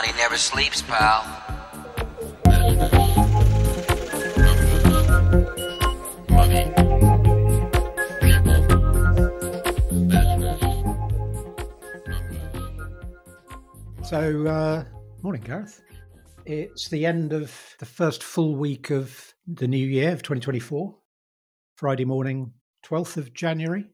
Money never sleeps, pal. Money. So, morning, Gareth. It's the end of the first full week of the new year of 2024. Friday morning, 12th of January.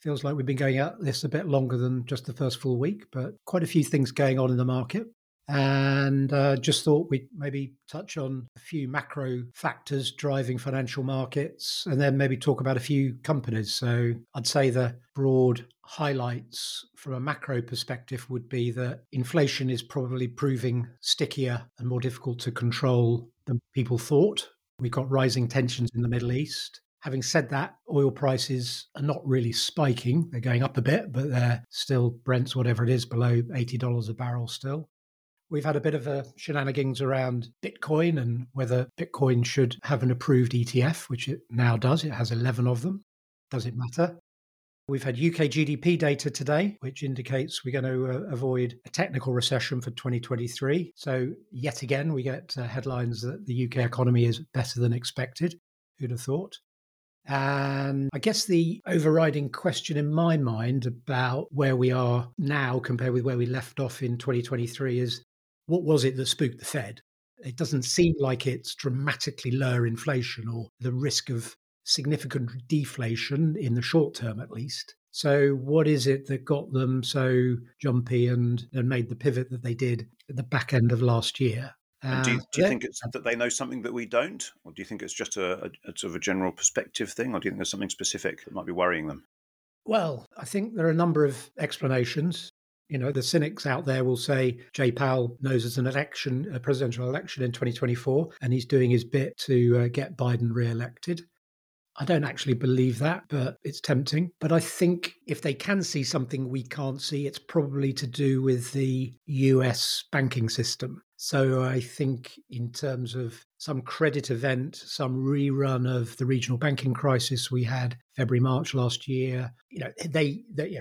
Feels like we've been going at this a bit longer than just the first full week, but quite a few things going on in the market. And just thought we'd maybe touch on a few macro factors driving financial markets and then maybe talk about a few companies. So I'd say the broad highlights from a macro perspective would be that inflation is probably proving stickier and more difficult to control than people thought. We've got rising tensions in the Middle East. Having said that, oil prices are not really spiking. They're going up a bit, but they're still Brent's, whatever it is, below $80 a barrel still. We've had a bit of a shenanigans around Bitcoin and whether Bitcoin should have an approved ETF, which it now does. It has 11 of them. Does it matter? We've had UK GDP data today, which indicates we're going to avoid a technical recession for 2023. So yet again, we get headlines that the UK economy is better than expected. Who'd have thought? And I guess the overriding question in my mind about where we are now compared with where we left off in 2023 is, what was it that spooked the Fed? It doesn't seem like it's dramatically lower inflation or the risk of significant deflation in the short term, at least. So what is it that got them so jumpy and made the pivot that they did at the back end of last year? Do you think it's that they know something that we don't? Or do you think it's just a sort of a general perspective thing? Or do you think there's something specific that might be worrying them? Well, I think there are a number of explanations. You know, the cynics out there will say Jay Powell knows there's a presidential election in 2024, and he's doing his bit to get Biden re-elected. I don't actually believe that, but it's tempting. But I think if they can see something we can't see, it's probably to do with the US banking system. So I think in terms of some credit event, some rerun of the regional banking crisis we had February, March last year, you know,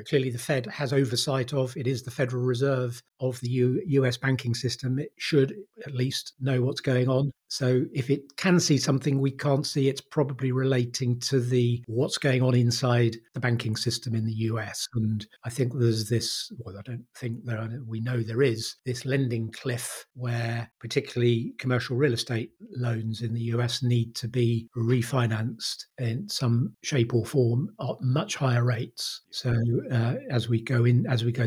clearly the Fed has oversight of, it is the Federal Reserve of the US banking system. It should at least know what's going on. So if it can see something we can't see, it's probably relating to what's going on inside the banking system in the US. And I think there's we know there is this lending cliff where particularly commercial real estate loans in the US need to be refinanced in some shape or form at much higher rates. So as we go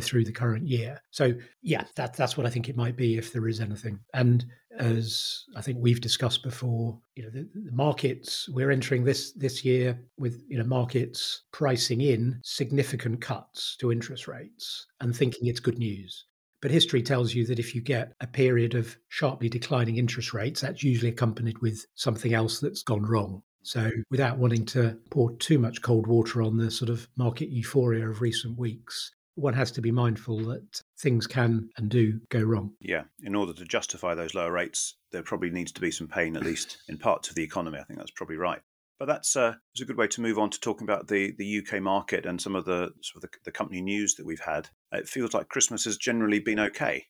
through the current year. So yeah, that's what I think it might be if there is anything. And as I think we've discussed before, you know, the markets, we're entering this year with, you know, markets pricing in significant cuts to interest rates and thinking it's good news. But history tells you that if you get a period of sharply declining interest rates, that's usually accompanied with something else that's gone wrong. So without wanting to pour too much cold water on the sort of market euphoria of recent weeks, one has to be mindful that things can and do go wrong. Yeah. In order to justify those lower rates, there probably needs to be some pain, at least in parts of the economy. I think that's probably right. But that's a good way to move on to talking about the UK market and some of the sort of the company news that we've had. It feels like Christmas has generally been okay.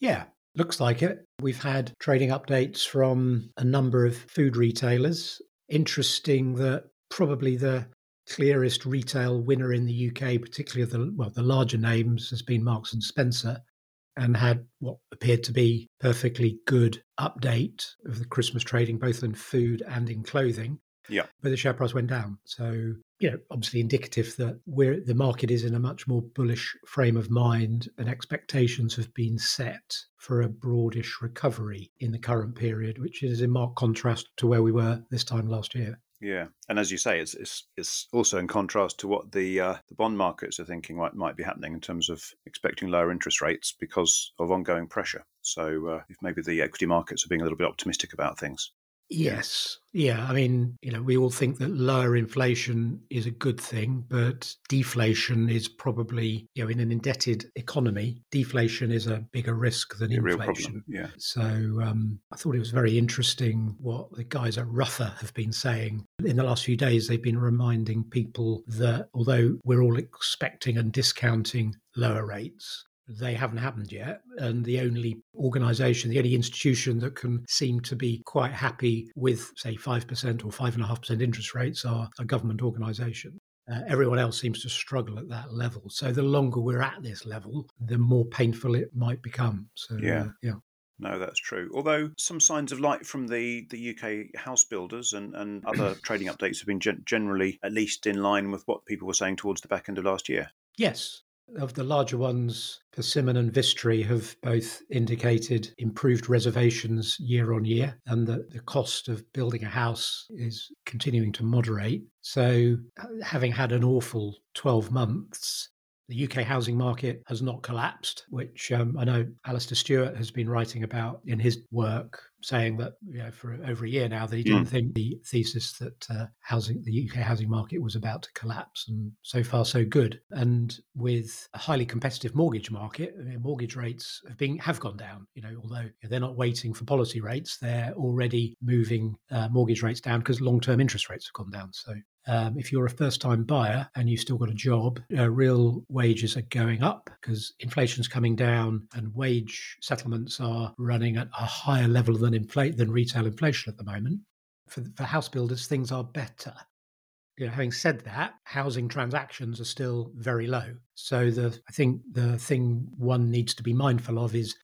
Yeah, looks like it. We've had trading updates from a number of food retailers. Interesting that probably the clearest retail winner in the UK, particularly the larger names, has been Marks and Spencer, and had what appeared to be perfectly good update of the Christmas trading, both in food and in clothing. Yeah, but the share price went down. So, you know, obviously indicative that the market is in a much more bullish frame of mind, and expectations have been set for a broadish recovery in the current period, which is in marked contrast to where we were this time last year. Yeah, and as you say, it's also in contrast to what the bond markets are thinking might be happening in terms of expecting lower interest rates because of ongoing pressure. So if maybe the equity markets are being a little bit optimistic about things. Yes. Yeah. I mean, you know, we all think that lower inflation is a good thing, but deflation is probably, you know, in an indebted economy, deflation is a bigger risk than inflation. Yeah. So I thought it was very interesting what the guys at Ruffer have been saying. In the last few days, they've been reminding people that although we're all expecting and discounting lower rates, they haven't happened yet. And the only organisation, the only institution that can seem to be quite happy with, say, 5% or 5.5% interest rates are a government organisation. Everyone else seems to struggle at that level. So the longer we're at this level, the more painful it might become. So, yeah. No, that's true. Although some signs of light from the UK house builders and other trading updates have been generally at least in line with what people were saying towards the back end of last year. Yes. Of the larger ones, Persimmon and Vistry have both indicated improved reservations year on year, and that the cost of building a house is continuing to moderate. So having had an awful 12 months, the UK housing market has not collapsed, which I know Alastair Stewart has been writing about in his work, saying that for over a year now that he didn't think the thesis that the UK housing market was about to collapse, and so far so good. And with a highly competitive mortgage market, mortgage rates have gone down. Although they're not waiting for policy rates, they're already moving mortgage rates down because long-term interest rates have gone down. So. If you're a first-time buyer and you've still got a job, real wages are going up because inflation's coming down and wage settlements are running at a higher level than retail inflation at the moment. For house builders, things are better. Having said that, housing transactions are still very low. So I think the thing one needs to be mindful of is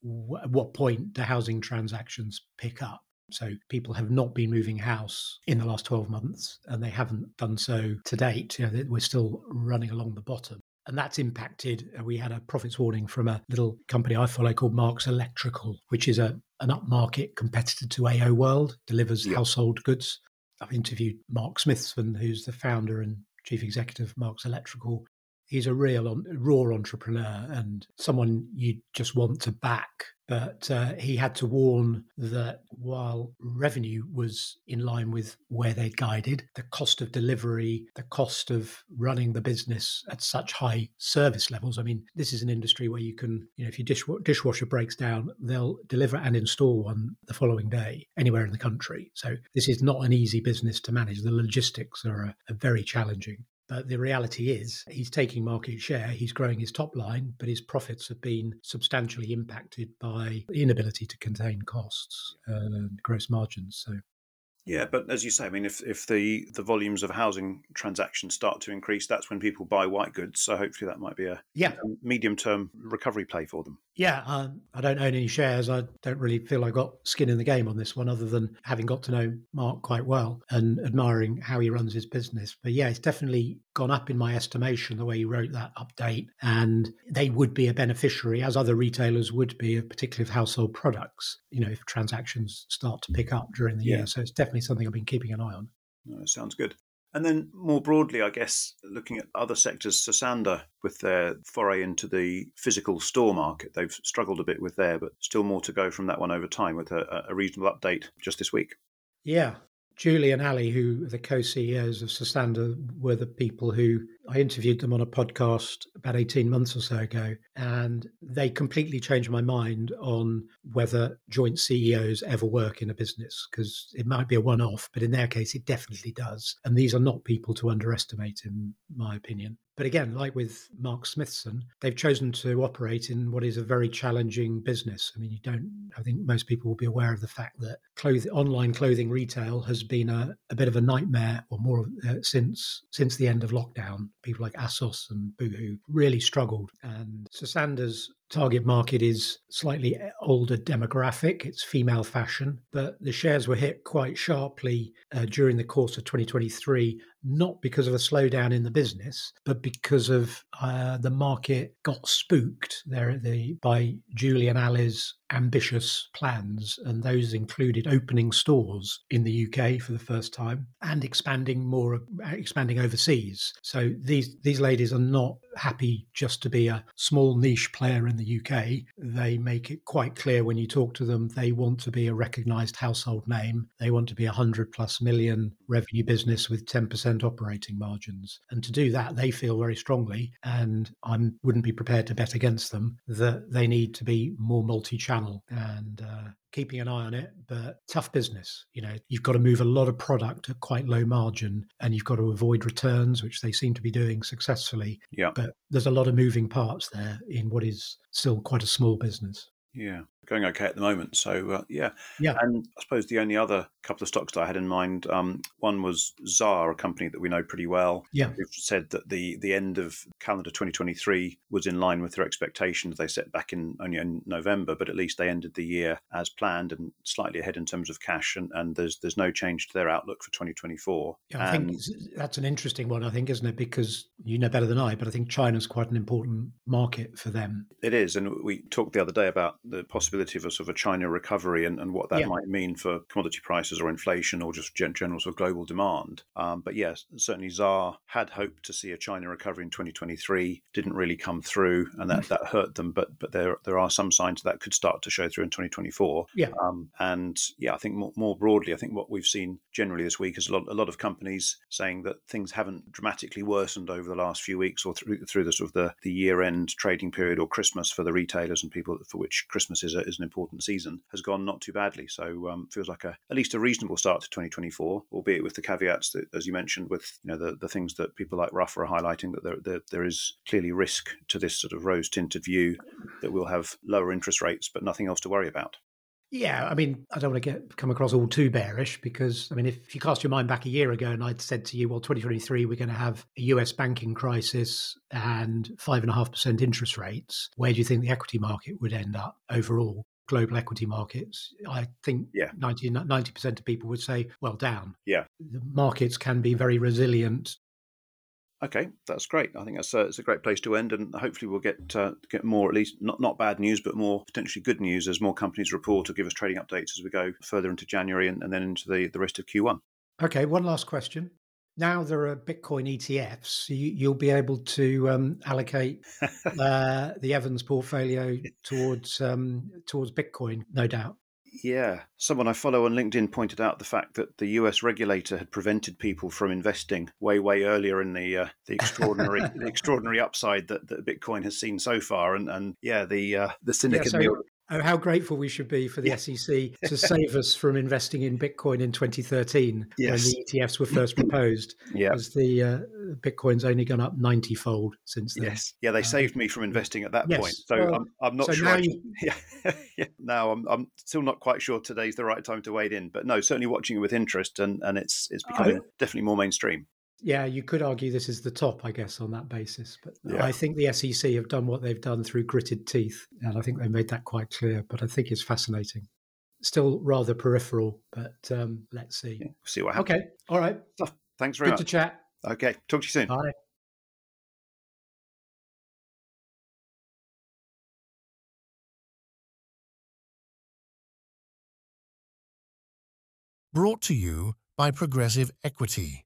at what point do housing transactions pick up? So people have not been moving house in the last 12 months, and they haven't done so to date. We're still running along the bottom. And that's impacted. We had a profits warning from a little company I follow called Marks Electrical, which is an upmarket competitor to AO World, delivers household goods. I've interviewed Mark Smithson, who's the founder and chief executive of Marks Electrical. He's a real raw entrepreneur and someone you just want to back. But he had to warn that while revenue was in line with where they'd guided, the cost of delivery, the cost of running the business at such high service levels. I mean, this is an industry where you can, if your dishwasher breaks down, they'll deliver and install one the following day anywhere in the country. So this is not an easy business to manage. The logistics are very challenging. But the reality is he's taking market share, he's growing his top line, but his profits have been substantially impacted by the inability to contain costs and gross margins. So, yeah, but as you say, I mean, if the volumes of housing transactions start to increase, that's when people buy white goods. So hopefully that might be a medium-term recovery play for them. Yeah, I don't own any shares. I don't really feel I got skin in the game on this one, other than having got to know Mark quite well and admiring how he runs his business. But yeah, it's definitely gone up in my estimation, the way you wrote that update. And they would be a beneficiary, as other retailers would be, particularly of household products, if transactions start to pick up during the year. So it's definitely something I've been keeping an eye on. No, sounds good. And then more broadly, I guess, looking at other sectors, Sosander, with their foray into the physical store market, they've struggled a bit with there, but still more to go from that one over time with a reasonable update just this week. Yeah. Julie and Ali, who are the co-CEOs of Sosander, were the people who I interviewed them on a podcast about 18 months or so ago, and they completely changed my mind on whether joint CEOs ever work in a business, because it might be a one-off, but in their case, it definitely does. And these are not people to underestimate, in my opinion. But again, like with Mark Smithson, they've chosen to operate in what is a very challenging business. I mean, I think most people will be aware of the fact that online clothing retail has been a bit of a nightmare, or more since the end of lockdown. People like ASOS and Boohoo really struggled. And Sosander's target market is slightly older demographic. It's female fashion. But the shares were hit quite sharply during the course of 2023, not because of a slowdown in the business, but because of the market got spooked by Julie and Ali's ambitious plans. And those included opening stores in the UK for the first time and expanding overseas. So these ladies are not happy just to be a small niche player in the UK. They make it quite clear when you talk to them, they want to be a recognised household name. They want to be 100+ million revenue business with 10% operating margins. And to do that, they feel very strongly, and I wouldn't be prepared to bet against them, that they need to be more multi-channel. And keeping an eye on it, but tough business. You know, you've got to move a lot of product at quite low margin and you've got to avoid returns, which they seem to be doing successfully. Yeah. But there's a lot of moving parts there in what is still quite a small business. Yeah. Going okay at the moment. So, yeah. And I suppose the only other couple of stocks that I had in mind, one was Xaar, a company that we know pretty well. Yeah. Who've said that the end of calendar 2023 was in line with their expectations they set back in only in November, but at least they ended the year as planned and slightly ahead in terms of cash. And there's no change to their outlook for 2024. Yeah, I think that's an interesting one, I think, isn't it? Because you know better than I, but I think China's quite an important market for them. It is. And we talked the other day about the possibility of a sort of a China recovery and what that might mean for commodity prices or inflation or just general sort of global demand. But yes, certainly Xaar had hoped to see a China recovery in 2023, didn't really come through, and that hurt them. But there are some signs that could start to show through in 2024. Yeah. And yeah, I think more broadly, I think what we've seen generally this week is a lot of companies saying that things haven't dramatically worsened over the last few weeks or through the sort of the year-end trading period or Christmas for the retailers and people for which Christmas is an important season, has gone not too badly. So feels like at least a reasonable start to 2024, albeit with the caveats that, as you mentioned, with the things that people like Ruffer are highlighting, that there is clearly risk to this sort of rose-tinted view that we'll have lower interest rates, but nothing else to worry about. Yeah, I mean, I don't want to come across all too bearish because, I mean, if you cast your mind back a year ago and I'd said to you, well, 2023, we're going to have a US banking crisis and 5.5% interest rates, where do you think the equity market would end up overall? Global equity markets, I think 90% of people would say, well, down. Yeah. The markets can be very resilient. Okay, that's great. I think it's a great place to end, and hopefully we'll get more, at least not bad news, but more potentially good news as more companies report or give us trading updates as we go further into January and then into the rest of Q1. Okay, one last question. Now there are Bitcoin ETFs, you'll be able to allocate the Evans portfolio towards Bitcoin, no doubt. Yeah. Someone I follow on LinkedIn pointed out the fact that the US regulator had prevented people from investing way earlier in the extraordinary extraordinary upside that Bitcoin has seen so far. And yeah, the cynic in the how grateful we should be for the SEC to save us from investing in Bitcoin in 2013 when the ETFs were first proposed, because the Bitcoin's only gone up 90-fold since then. Yes, yeah, they saved me from investing at that point. So well, I'm not so sure. Now I'm still not quite sure today's the right time to wade in, but no, certainly watching it with interest, and it's becoming definitely more mainstream. Yeah, you could argue this is the top, I guess, on that basis. But I think the SEC have done what they've done through gritted teeth, and I think they made that quite clear. But I think it's fascinating. Still rather peripheral, but let's see. Yeah, see what happens. Okay, all right. Thanks very much. Good to chat. Okay, talk to you soon. Bye. Brought to you by Progressive Equity.